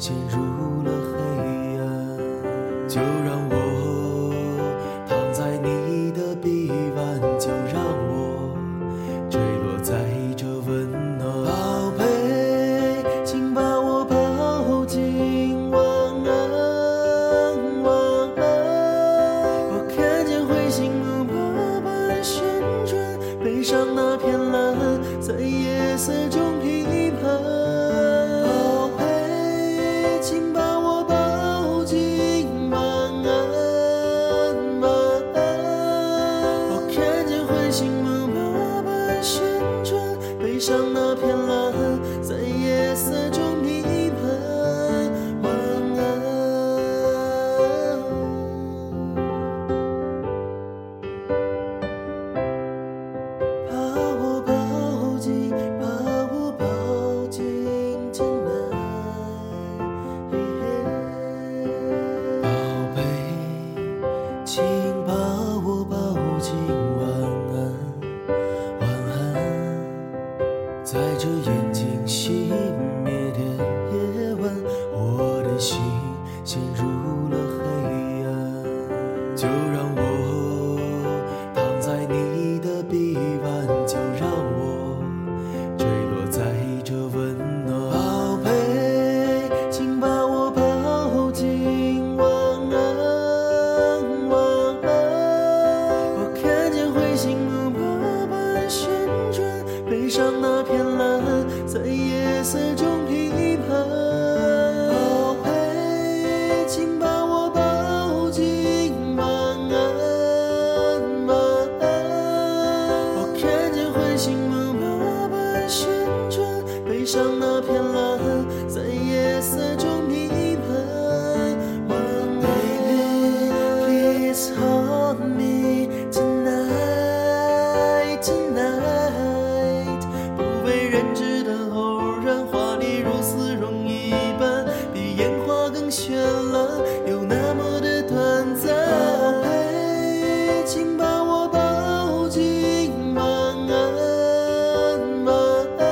陷入了黑暗，就让我躺在你的臂弯，就让我坠落在这温暖。宝贝，请把我抱紧，晚安晚安。我看见彗星如波般旋转，背上那片蓝在夜色中批判。上那片蓝在夜色中弥漫，晚安。把我抱紧，把我抱紧，进来，宝贝，请把我抱紧，晚安。在这眼睛熄灭的夜晚，我的心陷入了黑暗，就让我躺在你的臂弯，就让我坠落在这温暖。宝贝，请把我抱紧，晚安晚安。我看见彗星如波般旋转，背上那片蓝在夜色中批判。宝贝，请把我抱紧，晚安晚安。我看见彗星如波般旋转，背上那片蓝在夜色中批判。晚安 Baby, please hold me tonight tonight。绚烂又那么的短暂，宝贝，请把我抱紧，晚安晚安。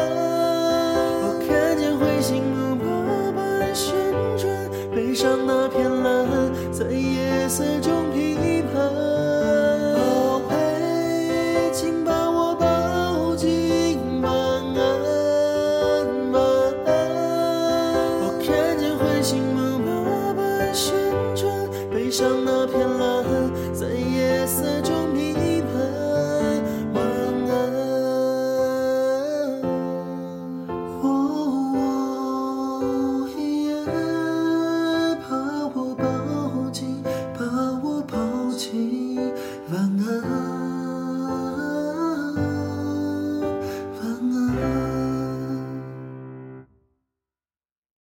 我看见彗星如波般旋转，背上那片蓝在夜色中